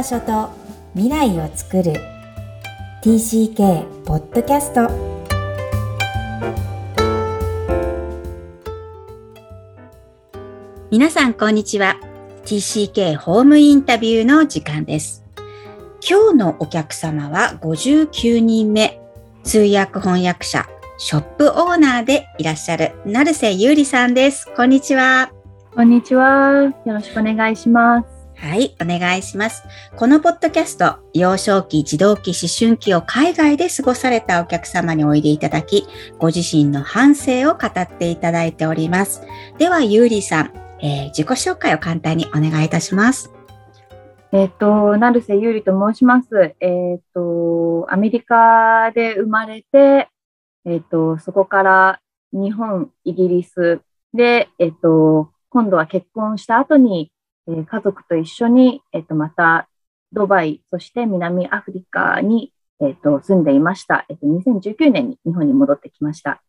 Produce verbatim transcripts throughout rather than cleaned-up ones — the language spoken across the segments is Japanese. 場所と未来をつくる ティーシーケー ポッドキャスト。皆さんこんにちは。 ティーシーケー ホームインタビューの時間です。今日のお客様はごじゅうきゅうにんめ、通訳翻訳者、ショップオーナーでいらっしゃる成瀬優里さんです。こんにちは。こんにちは。よろしくお願いします。はい、お願いします。このポッドキャスト、幼少期、児童期、思春期を海外で過ごされたお客様においでいただき、ご自身の反省を語っていただいております。では、優里さん、えー、自己紹介を簡単にお願いいたします。えっと、成瀬優里と申します。えっと、アメリカで生まれて、えっと、そこから日本、イギリスで、えっと、今度は結婚した後に、えー、家族と一緒に、えー、とまたドバイ、そして南アフリカに、えー、と住んでいました、えーと。にせんじゅうきゅうねんに日本に戻ってきました。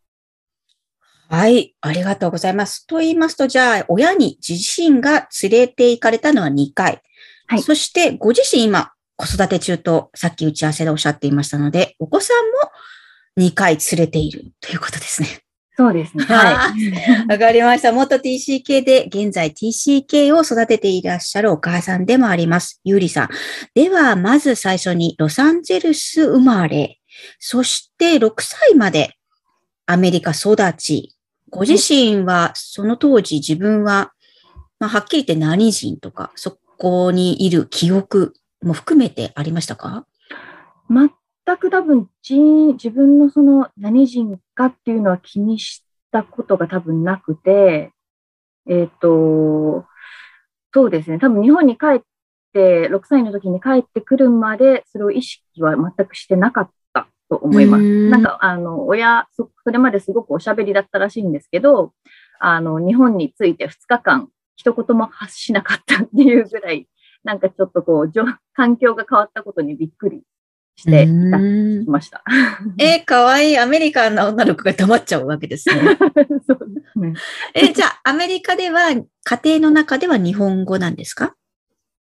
はい、ありがとうございます。と言いますと、じゃあ親に自身が連れて行かれたのはにかい。はい、そしてご自身今子育て中とさっき打ち合わせでおっしゃっていましたので、お子さんもにかい連れているということですね。そうですね。はい。わかりました。元 ティーシーケー で、現在 ティーシーケー を育てていらっしゃるお母さんでもあります、優里さん。では、まず最初にロサンゼルス生まれ、そしてろくさいまでアメリカ育ち、ご自身はその当時自分は、まあ、はっきり言って何人とか、そこにいる記憶も含めてありましたか？ま全く多分自分のその何人かっていうのは気にしたことが多分なくて、えっと、そうですね、多分日本に帰って、ろくさいの時に帰ってくるまで、それを意識は全くしてなかったと思います。なんか、あの、親、それまですごくおしゃべりだったらしいんですけど、あの、日本に着いてふつかかん、一言も発しなかったっていうぐらい、なんかちょっとこう、環境が変わったことにびっくりしてきました。えー、かわいいアメリカの女の子が黙っちゃうわけですね。そうですね。えー、じゃあアメリカでは家庭の中では日本語なんですか？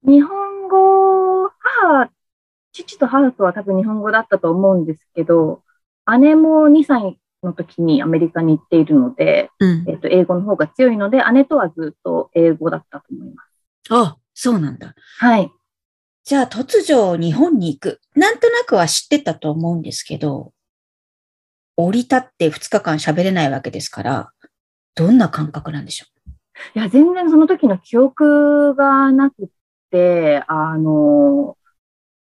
日本語、母、父と母とは多分日本語だったと思うんですけど、姉もにさいの時にアメリカに行っているので、うん、えー、と英語の方が強いので、姉とはずっと英語だったと思います。あ、そうなんだ。はい。じゃあ突如日本に行く。なんとなくは知ってたと思うんですけど、降り立ってふつかかん喋れないわけですから、どんな感覚なんでしょう？いや、全然その時の記憶がなくって、あの、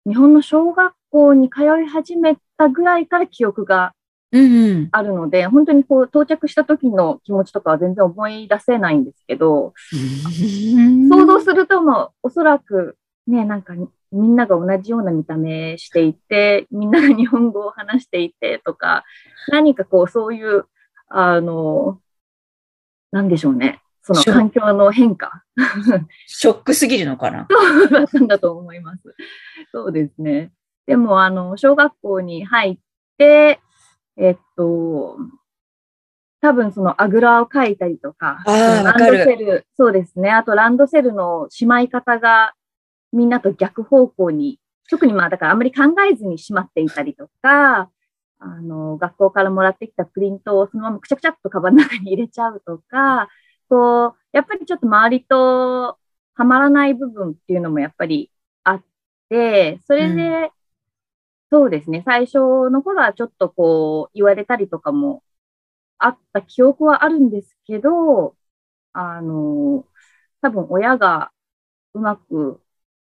日本の小学校に通い始めたぐらいから記憶があるので、うんうん、本当にこう到着した時の気持ちとかは全然思い出せないんですけど、想像するともおそらく、ね、なんかみんなが同じような見た目していて、みんなが日本語を話していてとか、何かこうそういう、あの、なんでしょうね、その環境の変化。ショックすぎるのかな。そうだったんだと思います。そうですね。でも、あの、小学校に入って、えっと、多分そのあぐらをかいたりとか、あ、ランドセル、そうですね。あとランドセルのしまい方が、みんなと逆方向に、特にまあだからあんまり考えずにしまっていたりとか、あの、学校からもらってきたプリントをそのままくちゃくちゃっとカバンの中に入れちゃうとか、こう、やっぱりちょっと周りとはまらない部分っていうのもやっぱりあって、それで、うん、そうですね、最初の頃はちょっとこう言われたりとかもあった記憶はあるんですけど、あの、多分親がうまく、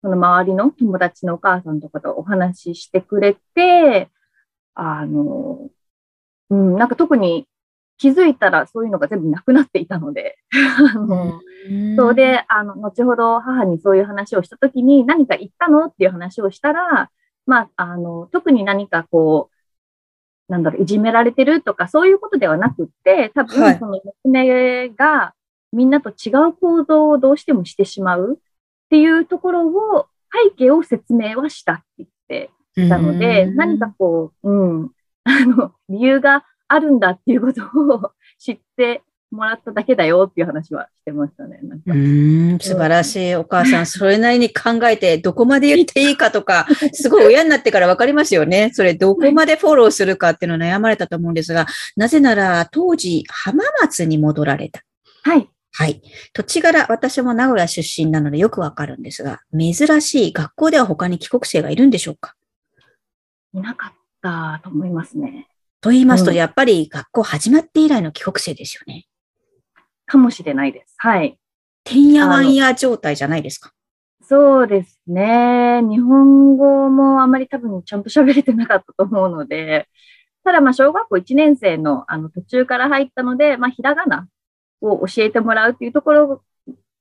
その周りの友達のお母さんとかとお話ししてくれて、あの、うん、なんか特に気づいたらそういうのが全部なくなっていたので、あの、そうで、あの、後ほど母にそういう話をしたときに、何か言ったのっていう話をしたら、まあ、あの、特に何かこう、なんだろう、いじめられてるとかそういうことではなくって、多分その娘がみんなと違う行動をどうしてもしてしまう。っていうところを、背景を説明はしたって言っていたので、何かこう、うん、あの、理由があるんだっていうことを知って、もらっただけだよっていう話はしてましたね。なんかうーん、素晴らしい。お母さん、それなりに考えて、どこまで言っていいかとか、すごい親になってから分かりますよね。それ、どこまでフォローするかっていうのを悩まれたと思うんですが、なぜなら、当時、浜松に戻られた。はい。はい。土地柄、私も名古屋出身なのでよくわかるんですが、珍しい。学校では他に帰国生がいるんでしょうか？いなかったと思いますね。と言いますと、うん、やっぱり学校始まって以来の帰国生ですよね。かもしれないです。はい。てんやわんや状態じゃないですか。そうですね。日本語もあまり多分ちゃんと喋れてなかったと思うので、ただまあ小学校いちねん生のあの途中から入ったので、まあひらがなを教えてもらうっていうところ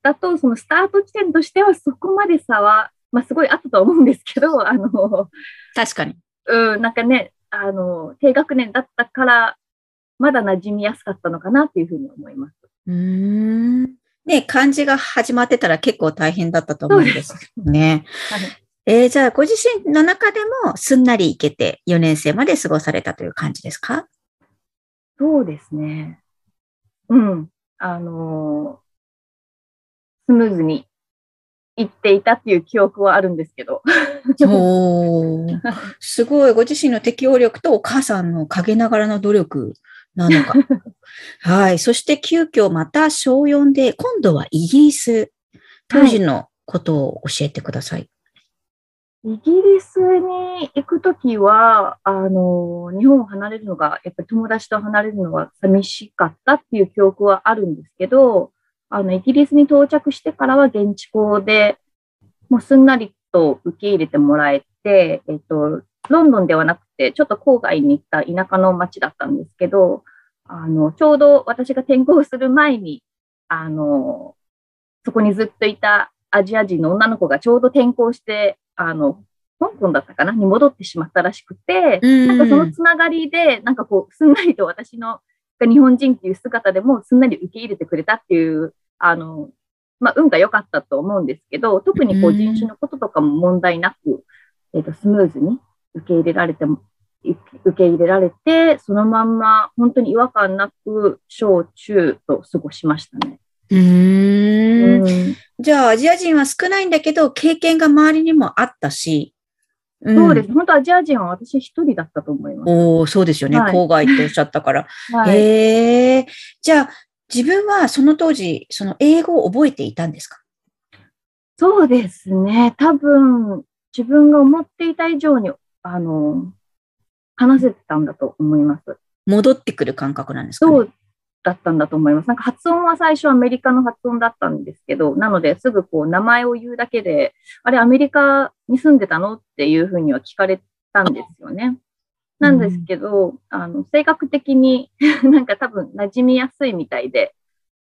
だと、そのスタート地点としてはそこまで差は、まあすごいあったと思うんですけど、あの、確かに。うん、なんかね、あの、低学年だったから、まだ馴染みやすかったのかなっていうふうに思います。うーんね、漢字が始まってたら結構大変だったと思うんですけどね。はいえー、じゃあご自身の中でもすんなりいけてよねん生まで過ごされたという感じですか？そうですね。うん。あのー、スムーズに行っていたっていう記憶はあるんですけど。おー。すごい。ご自身の適応力とお母さんの陰ながらの努力。なのか。はい。そして急遽また小よんで、今度はイギリス。当時のことを教えてください。はい、イギリスに行くときは、あの、日本を離れるのが、やっぱり友達と離れるのが寂しかったっていう記憶はあるんですけど、あの、イギリスに到着してからは現地校で、もうすんなりと受け入れてもらえて、えっと、ロンドンではなくて、ちょっと郊外に行った田舎の町だったんですけど、あの、ちょうど私が転校する前に、あの、そこにずっといたアジア人の女の子がちょうど転校して、あの、香港だったかなに戻ってしまったらしくて、なんかそのつながりで、なんかこう、すんなりと私の日本人っていう姿でもすんなり受け入れてくれたっていう、あの、まあ、運が良かったと思うんですけど、特にこう人種のこととかも問題なく、えっと、スムーズに、受け入れられても、受け入れられて、そのまんま本当に違和感なく小中と過ごしましたね。うーん。うん、じゃあアジア人は少ないんだけど、経験が周りにもあったし。うん、そうです。本当アジア人は私一人だったと思います。おー、そうですよね。はい、郊外っておっしゃったから。はい、えー、じゃあ自分はその当時、その英語を覚えていたんですか？そうですね。多分自分が思っていた以上にあの、話せてたんだと思います。戻ってくる感覚なんですかね。そうだったんだと思います。なんか発音は最初アメリカの発音だったんですけど、なのですぐこう名前を言うだけで、あれアメリカに住んでたのっていうふうには聞かれたんですよね。なんですけど、うん、あの、性格的になんか多分馴染みやすいみたいで、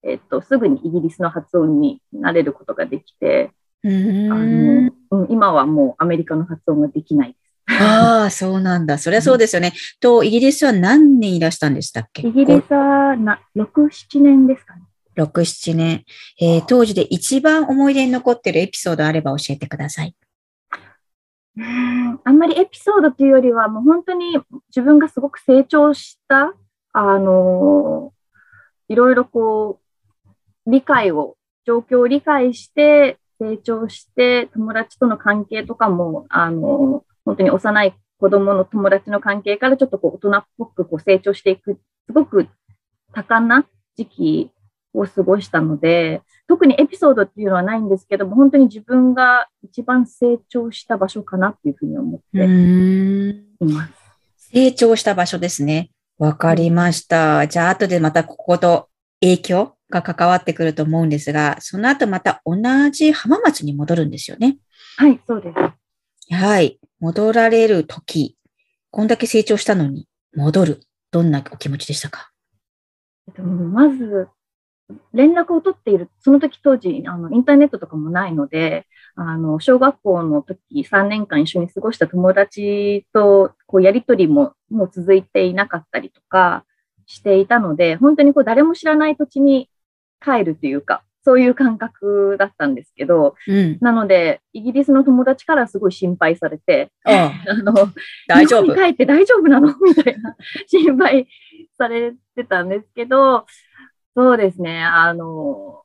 えっと、すぐにイギリスの発音に慣れることができて、うん、あの、うん、今はもうアメリカの発音ができない。ああ、そうなんだ。そりゃそうですよね。と、イギリスは何年いらしたんでしたっけ？イギリスはなろく、ななねんですかね。ろく、ななねん、えー。当時で一番思い出に残ってるエピソードあれば教えてください。うーん、あんまりエピソードというよりは、もう本当に自分がすごく成長した、あのー、いろいろこう、理解を、状況を理解して、成長して、友達との関係とかも、あのー、本当に幼い子供の友達の関係からちょっとこう大人っぽくこう成長していく、すごく多感な時期を過ごしたので、特にエピソードっていうのはないんですけども、本当に自分が一番成長した場所かなっていうふうに思っています。成長した場所ですね。わかりました。じゃあ後でまたここと影響が関わってくると思うんですが、その後また同じ浜松に戻るんですよね。はい、そうです。はい。戻られるとき、こんだけ成長したのに戻る。どんなお気持ちでしたか？まず、連絡を取っている。その時当時、あの、インターネットとかもないので、あの、小学校の時さんねんかん一緒に過ごした友達と、こう、やりとりももう続いていなかったりとかしていたので、本当にこう、誰も知らない土地に帰るというか、そういう感覚だったんですけど、うん、なので、イギリスの友達からすごい心配されて、あああの大丈夫日本に帰って大丈夫なのみたいな心配されてたんですけど、そうですね。あの、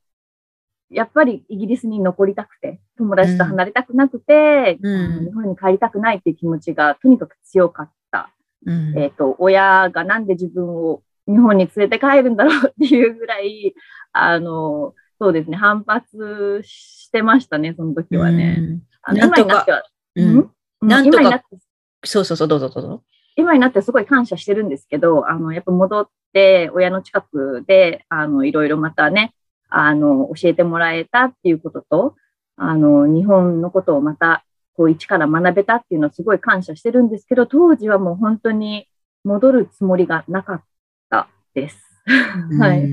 やっぱりイギリスに残りたくて、友達と離れたくなくて、うん、日本に帰りたくないっていう気持ちがとにかく強かった。うん、えっと、親がなんで自分を日本に連れて帰るんだろうっていうぐらい、あの、そうですね、反発してましたね、その時はね。うん、今になっては、うん、なんとか、そうそうそう、どうぞどうぞ。今になってすごい感謝してるんですけど、あの、やっぱ戻って、親の近くで、あの、いろいろまたね、あの、教えてもらえたっていうことと、あの、日本のことをまた、こう、一から学べたっていうのはすごい感謝してるんですけど、当時はもう本当に戻るつもりがなかったです。はい。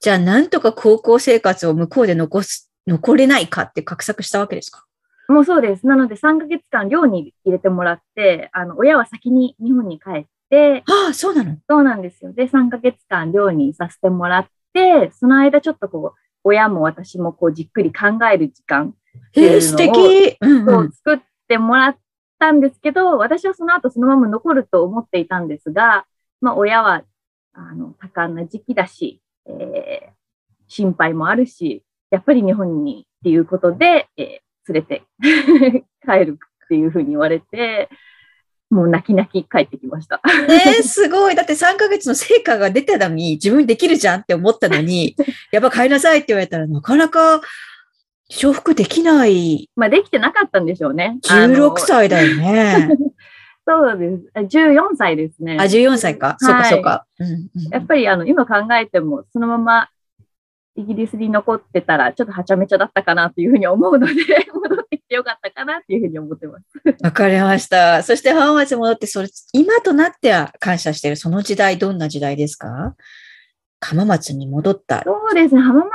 じゃあ、なんとか高校生活を向こうで残す、残れないかって画策したわけですか？もうそうです。なのでさんかげつかん寮に入れてもらって、あの、親は先に日本に帰って。ああ、そうなの？そうなんですよ。で、さんかげつかん寮にいさせてもらって、その間ちょっとこう、親も私もこう、じっくり考える時間っていうのを。えー、素敵。うんうん。作ってもらったんですけど、私はその後そのまま残ると思っていたんですが、まあ、親は、あの、多感な時期だし、えー、心配もあるし、やっぱり日本にっていうことで、えー連れて帰るっていうふうに言われて、もう泣き泣き帰ってきました。ねえ、すごい。だってさんかげつの成果が出たのに自分できるじゃんって思ったのに、やっぱ帰りなさいって言われたらなかなか承服できない。まあできてなかったんでしょうね。じゅうろくさいだよね。そうです。じゅうよんさいですね。あ、じゅうよんさいか。はい、そうかそうか。うんうん、やっぱりあの今考えてもそのままイギリスに残ってたら、ちょっとはちゃめちゃだったかなというふうに思うので、戻ってきてよかったかなというふうに思ってます。わかりました。そして浜松に戻って、それ、今となっては感謝している、その時代、どんな時代ですか？浜松に戻った。そうですね。浜松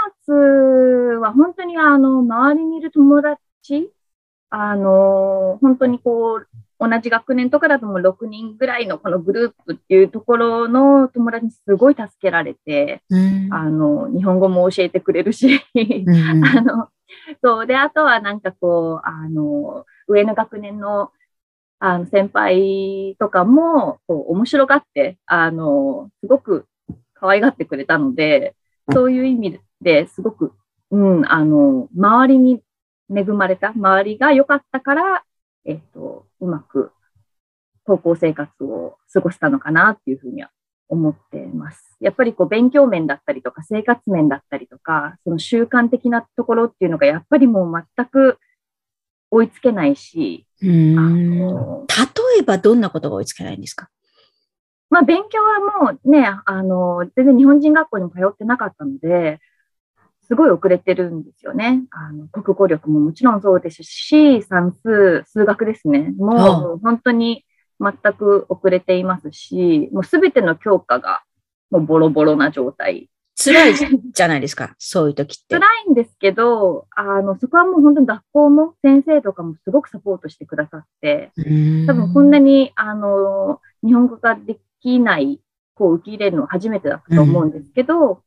は本当に、あの、周りにいる友達、あの、本当にこう、同じ学年とかだともうろくにんぐらいのこのグループっていうところの友達にすごい助けられて、うん、あの、日本語も教えてくれるし、うん、あの、そう、で、あとはなんかこう、あの、上の学年の、あの、先輩とかも、こう、面白がって、あの、すごく可愛がってくれたので、そういう意味ですごく、うん、あの、周りに恵まれた、周りが良かったから、えっと、うまく高校生活を過ごしたのかなっていうふうには思ってます。やっぱりこう勉強面だったりとか生活面だったりとか、その習慣的なところっていうのがやっぱりもう全く追いつけないし。うーん。あの、例えばどんなことが追いつけないんですか？まあ勉強はもうね、あの、全然日本人学校にも通ってなかったので、すごい遅れてるんですよね。あの、国語力ももちろんそうですし、算数、数学ですね。もう本当に全く遅れていますし、もうすべての教科がもうボロボロな状態。辛いじゃないですか、そういう時って。辛いんですけど、あの、そこはもう本当に学校も先生とかもすごくサポートしてくださって、多分こんなに、あの、日本語ができない子を受け入れるのは初めてだったと思うんですけど、うん、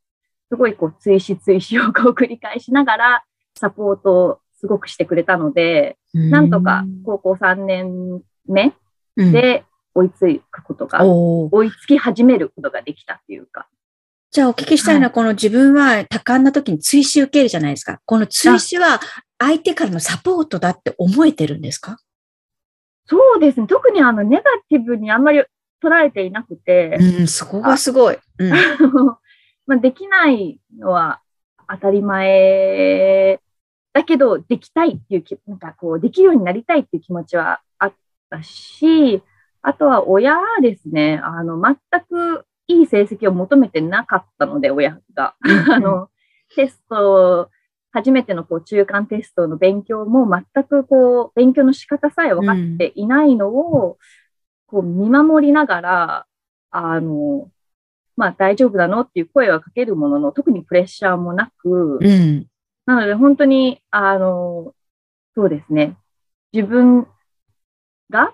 すごいこう追試追試をこう繰り返しながらサポートをすごくしてくれたので、なんとか高校さんねんめで追いつくことが、うん、追いつき始めることができたっていうか。じゃあお聞きしたいのは、はい、この自分は多感な時に追試受けるじゃないですか。この追試は相手からのサポートだって思えてるんですか？そうですね。特にあのネガティブにあんまり捉えていなくて。うん、そこがすごい。うんまあ、できないのは当たり前だけど、できたいっていう、なんかこう、できるようになりたいっていう気持ちはあったし、あとは親ですね。あの、全くいい成績を求めてなかったので、親が。あの、テスト、初めてのこう中間テストの勉強も全くこう、勉強の仕方さえ分かっていないのを、こう、見守りながら、あの、まあ大丈夫なのっていう声はかけるものの、特にプレッシャーもなく、うん、なので本当に、あの、そうですね、自分が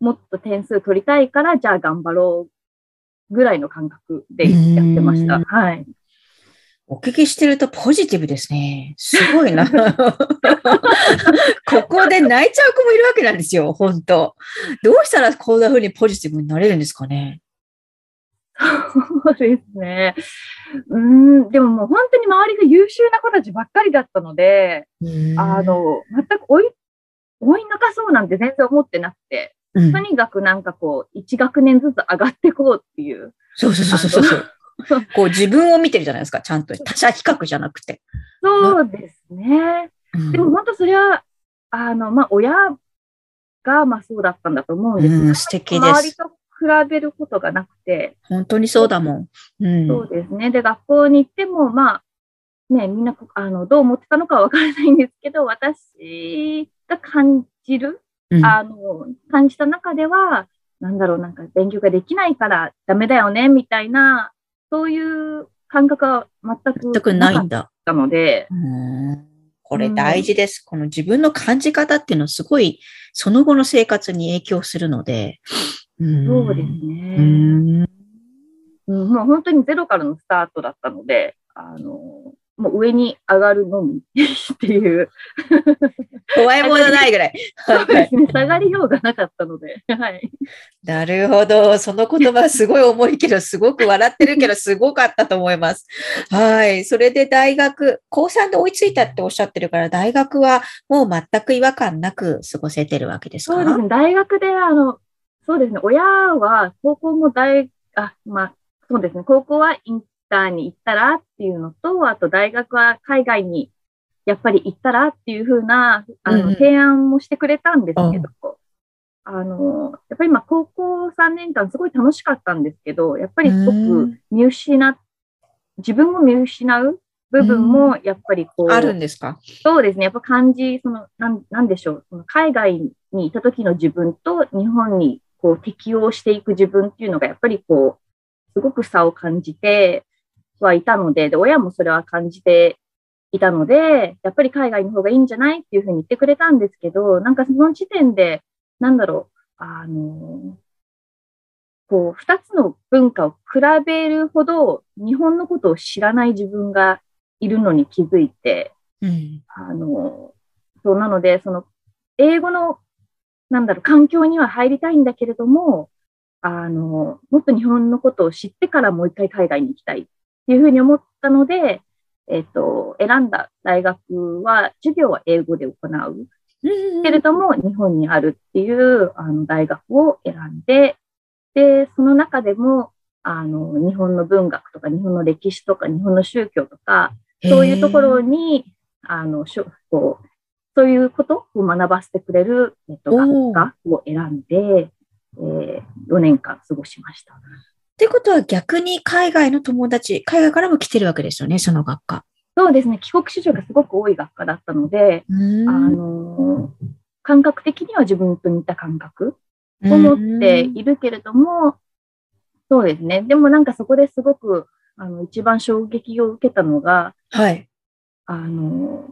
もっと点数取りたいから、うん、じゃあ頑張ろうぐらいの感覚でやってました。はい。お聞きしてるとポジティブですね。すごいな。ここで泣いちゃう子もいるわけなんですよ、本当。どうしたらこんな風にポジティブになれるんですかね？そうですね。うん、でももう本当に周りが優秀な子たちばっかりだったので、あの、全く追い、追い抜かそうなんて全然思ってなくて、うん、とにかくなんかこう、一学年ずつ上がっていこうっていう。そうそうそうそう。こう自分を見てるじゃないですか、ちゃんと。他者比較じゃなくて。そうですね。うん、でも本当それは、あの、まあ、親が、まあそうだったんだと思うんですけど、うん、素敵です。周りと比べることがなくて。本当にそうだもん。うん、そうですね。で、学校に行っても、まあ、ね、みんな、あの、どう思ってたのかはわからないんですけど、私が感じる、うん、あの、感じた中では、なんだろう、なんか勉強ができないからダメだよね、みたいな、そういう感覚は全く全くないんだ。なので、これ大事です。この自分の感じ方っていうのはすごいその後の生活に影響するので、うん、そうですね。うん、うん、もう本当にゼロからのスタートだったので、あのもう上に上がるのみっていう怖いものないぐらい。そうですね。下がりようがなかったので。はい。なるほど。その言葉すごい重いけど、すごく笑ってるけど、すごかったと思います。はい。それで大学、高三で追いついたっておっしゃってるから、大学はもう全く違和感なく過ごせてるわけですか？そうですね。大学で、あの、そうですね。親は高校も大、あ、まあ、そうですね。高校はインに行ったらっていうのと、あと大学は海外にやっぱり行ったらっていう風なあの提案もしてくれたんですけど、うんうん、あのやっぱり今高校さんねんかんすごい楽しかったんですけど、やっぱりすごく見失っ、自分を見失う部分もやっぱりこう、うん、あるんですか？そうですね。やっぱ感じ、そのなん、なんでしょう、その海外にいた時の自分と日本にこう適応していく自分っていうのがやっぱりこうすごく差を感じてはいたので、で、親もそれは感じていたので、やっぱり海外の方がいいんじゃないっていうふうに言ってくれたんですけど、なんかその時点で、なんだろう、あの、こう、二つの文化を比べるほど、日本のことを知らない自分がいるのに気づいて、うん、あの、そうなので、その、英語の、なんだろう、環境には入りたいんだけれども、あの、もっと日本のことを知ってからもう一回海外に行きたい。いうふうに思ったので、えっと、選んだ大学は、授業は英語で行う。けれども、日本にあるっていう、あの、大学を選んで、で、その中でも、あの、日本の文学とか、日本の歴史とか、日本の宗教とか、そういうところに、あの、こう、そういうことを学ばせてくれる、えっと、学科を選んで、えー、よねんかん過ごしました。ってことは逆に海外の友達、海外からも来てるわけですよね、その学科。そうですね、帰国子女がすごく多い学科だったので、あの感覚的には自分と似た感覚を持っているけれども、そうですね、でもなんかそこですごくあの一番衝撃を受けたのが、はい、あの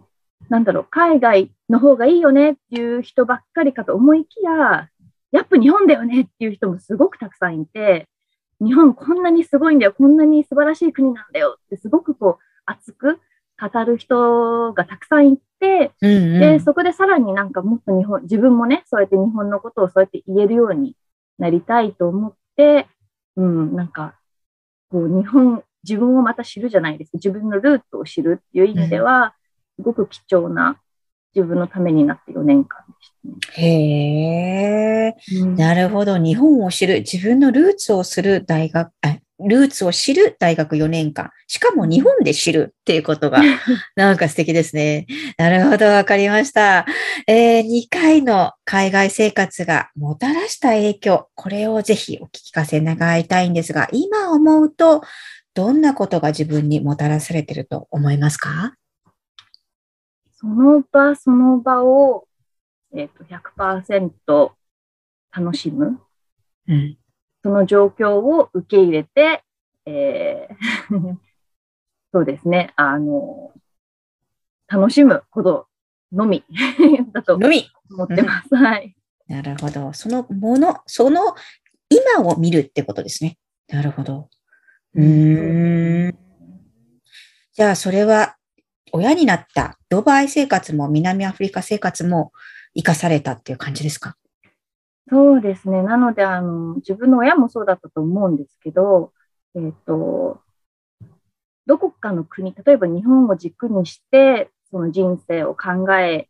なんだろう、海外の方がいいよねっていう人ばっかりかと思いきや、やっぱ日本だよねっていう人もすごくたくさんいて、日本こんなにすごいんだよ、こんなに素晴らしい国なんだよってすごくこう熱く語る人がたくさんいて、うんうん、でそこでさらになんかもっと日本、自分もね、そうやって日本のことをそうやって言えるようになりたいと思って、うん、なんかこう日本、自分をまた知るじゃないですか、自分のルーツを知るっていう意味では、うん、すごく貴重な自分のためになってよねんかんでしたね。へー、うん、なるほど。日本を知る、自分のルーツをする大学、あ、ルーツを知る大学よねんかん。しかも日本で知るっていうことが、なんか素敵ですね。なるほど、わかりました。えー、にかいの海外生活がもたらした影響、これをぜひお聞かせ願いたいんですが、今思うと、どんなことが自分にもたらされてると思いますか？その場その場を、えっと ひゃくパーセント 楽しむ、うん、その状況を受け入れて、えー、そうですね、あの楽しむことのみだと思ってます、うん、はい。なるほど。そのもの、その今を見るってことですね。なるほど。うーん。じゃあそれは親になったドバイ生活も南アフリカ生活も生かされたっていう感じですか？そうですね。なので、あの、自分の親もそうだったと思うんですけど、えーと、どこかの国、例えば日本を軸にして、その人生を考え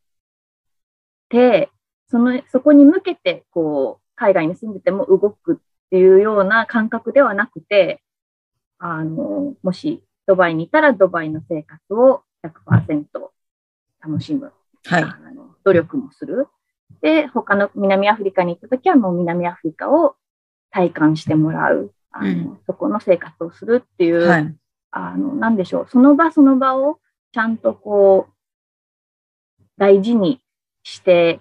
て、その、そこに向けて、こう、海外に住んでても動くっていうような感覚ではなくて、あの、もしドバイにいたらドバイの生活を ひゃくパーセント 楽しむ。はい。あの、努力もする。で、他の南アフリカに行った時はもう南アフリカを体感してもらう。あの、うん、そこの生活をするっていう、はい、あの、なんでしょう。その場その場をちゃんとこう、大事にして、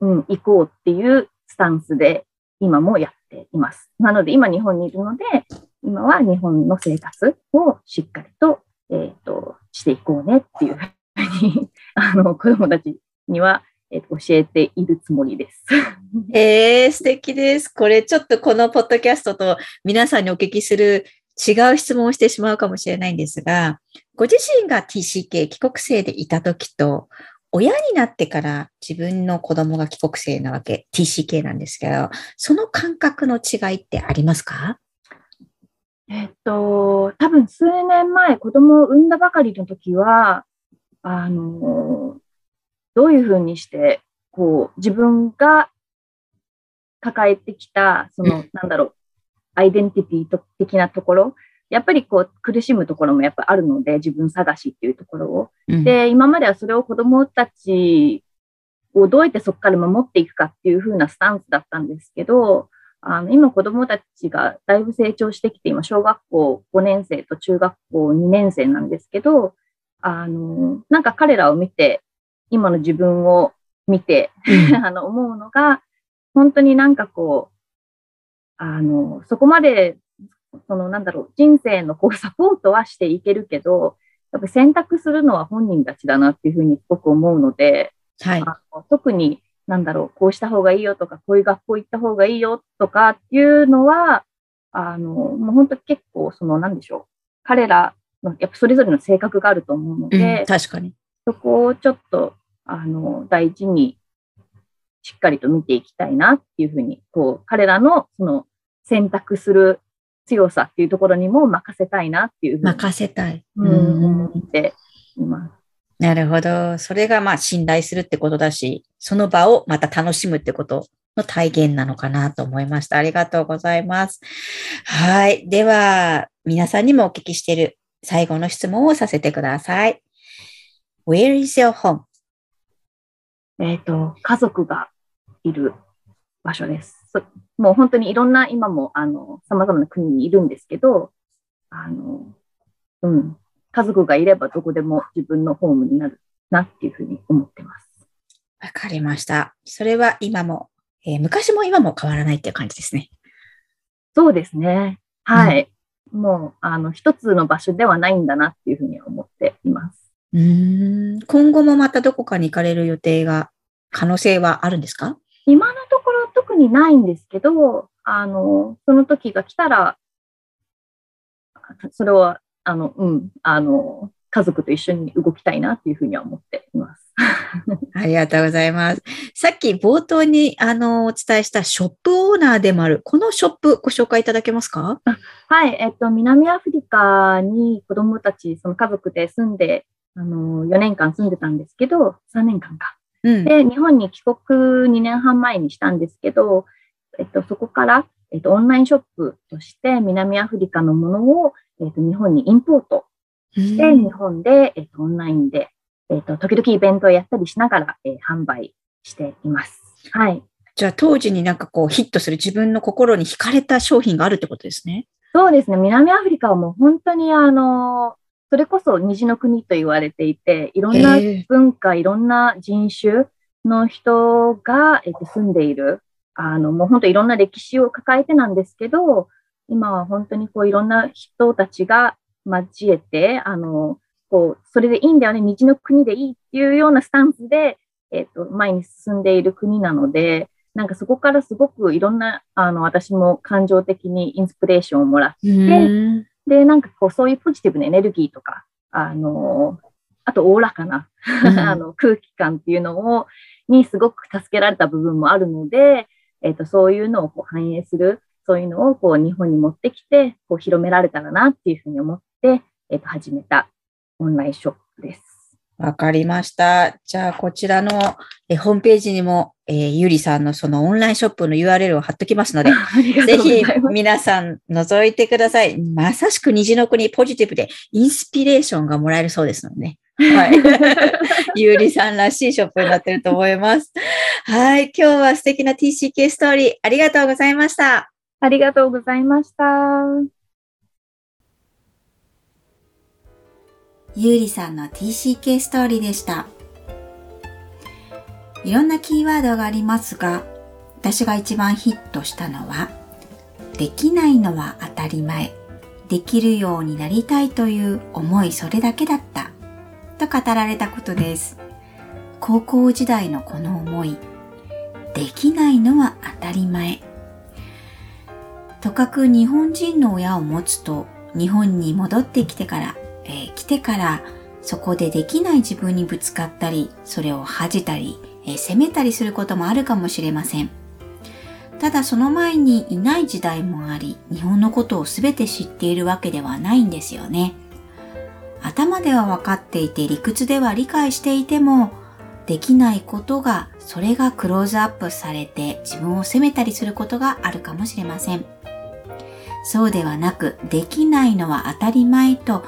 うん、行こうっていうスタンスで今もやっています。なので今日本にいるので、今は日本の生活をしっかりと、えっと、していこうねっていうふうに、あの、子供たちには、えー、教えているつもりです。えー、素敵です。これちょっとこのポッドキャストと皆さんにお聞きする違う質問をしてしまうかもしれないんですが、ご自身が ティーシーケー 帰国生でいた時と、親になってから自分の子供が帰国生なわけ、ティーシーケー なんですけど、その感覚の違いってありますか？えっと、多分数年前、子供を産んだばかりの時は、あの、どういうふうにして、こう、自分が抱えてきた、その、なんだろう、アイデンティティ的なところ、やっぱりこう苦しむところもやっぱあるので、自分探しっていうところを、うん、で今まではそれを子どもたちをどうやってそこから守っていくかっていう風なスタンスだったんですけど、あの今子どもたちがだいぶ成長してきて、今小学校ごねん生と中学校にねん生なんですけど、あのなんか彼らを見て今の自分を見てあの思うのが本当になんかこうあのそこまでそのなんだろう人生のこうサポートはしていけるけど、やっぱ選択するのは本人たちだなっていうふうにすごく思うので、はい、あの特になんだろうこうした方がいいよとかこういう学校行った方がいいよとかっていうのはあのもう本当結構その何でしょう彼らのやっぱそれぞれの性格があると思うので、うん、確かにそこをちょっとあの大事にしっかりと見ていきたいなっていうふうにこう彼らのその選択する強さっていうところにも任せたいなっていう。任せたい。うん。って今。なるほど。それがまあ信頼するってことだし、その場をまた楽しむってことの体現なのかなと思いました。ありがとうございます。はい。では、皆さんにもお聞きしている最後の質問をさせてください。Where is your home? えっと、家族がいる場所です。もう本当にいろんな今もあの様々な国にいるんですけど、あの、うん、家族がいればどこでも自分のホームになるなっていうふうに思ってます。わかりました。それは今も、えー、昔も今も変わらないっていう感じですね。そうですね。はい。うん、もうあの一つの場所ではないんだなっていうふうに思っています。うーん。今後もまたどこかに行かれる予定が可能性はあるんですか？今のところ特にないんですけど、あの、その時が来たら、それは、あの、うん、あの、家族と一緒に動きたいなというふうには思っています。ありがとうございます。さっき冒頭に、あの、お伝えしたショップオーナーでもある、このショップご紹介いただけますか？はい、えっと、南アフリカに子供たち、その家族で住んで、あの、よねんかん住んでたんですけど、さんねんかんか。で日本に帰国にねんはん前にしたんですけど、えっと、そこから、えっと、オンラインショップとして南アフリカのものを、えっと、日本にインポートして、うん、日本で、えっと、オンラインで、えっと、時々イベントをやったりしながら、えー、販売しています。はい、じゃあ当時になんかこうヒットする自分の心に惹かれた商品があるってことですね。そうですね。南アフリカはもう本当にあのーそれこそ虹の国と言われていて、いろんな文化、いろんな人種の人が、えっと、住んでいる、あの、もう本当いろんな歴史を抱えてなんですけど、今は本当にこういろんな人たちが交えて、あの、こう、それでいいんだよね、虹の国でいいっていうようなスタンスで、えっと、前に進んでいる国なので、なんかそこからすごくいろんな、あの、私も感情的にインスピレーションをもらって、で、なんかこう、そういうポジティブなエネルギーとか、あの、あと、おおらかな、うん、あの空気感っていうのを、にすごく助けられた部分もあるので、えっと、そういうのをこう反映する、そういうのをこう日本に持ってきてこう広められたらなっていうふうに思って、えー、と始めたオンラインショップです。わかりました。じゃあこちらのえホームページにも、えー、ゆりさんのそのオンラインショップの ユーアールエル を貼っときますので、ぜひ皆さん覗いてください。まさしく虹の国ポジティブでインスピレーションがもらえるそうですのでね。はい、ゆりさんらしいショップになってると思います。はい、今日は素敵な ティーシーケー ストーリーありがとうございました。ありがとうございました。ゆうりさんの ティーシーケー ストーリーでした。いろんなキーワードがありますが、私が一番ヒットしたのは、できないのは当たり前、できるようになりたいという思いそれだけだったと語られたことです。高校時代のこの思い、できないのは当たり前。とかく日本人の親を持つと、日本に戻ってきてから、えー、来てからそこでできない自分にぶつかったり、それを恥じたり、えー、責めたりすることもあるかもしれません。ただその前にいない時代もあり、日本のことを全て知っているわけではないんですよね。頭では分かっていて、理屈では理解していても、できないことが、それがクローズアップされて自分を責めたりすることがあるかもしれません。そうではなく、できないのは当たり前と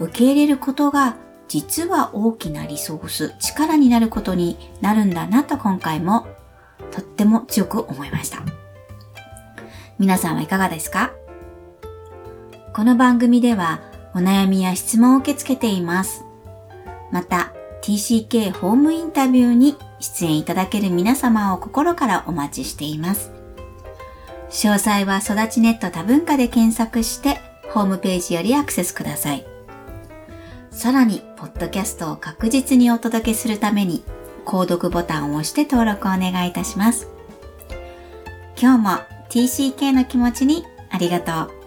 受け入れることが、実は大きなリソース、力になることになるんだなと、今回もとっても強く思いました。皆さんはいかがですか？この番組ではお悩みや質問を受け付けています。また、ティーシーケー ホームインタビューに出演いただける皆様を心からお待ちしています。詳細は育ちネット多文化で検索して、ホームページよりアクセスください。さらに、ポッドキャストを確実にお届けするために、購読ボタンを押して登録をお願いいたします。今日も ティーシーケー の気持ちにありがとう。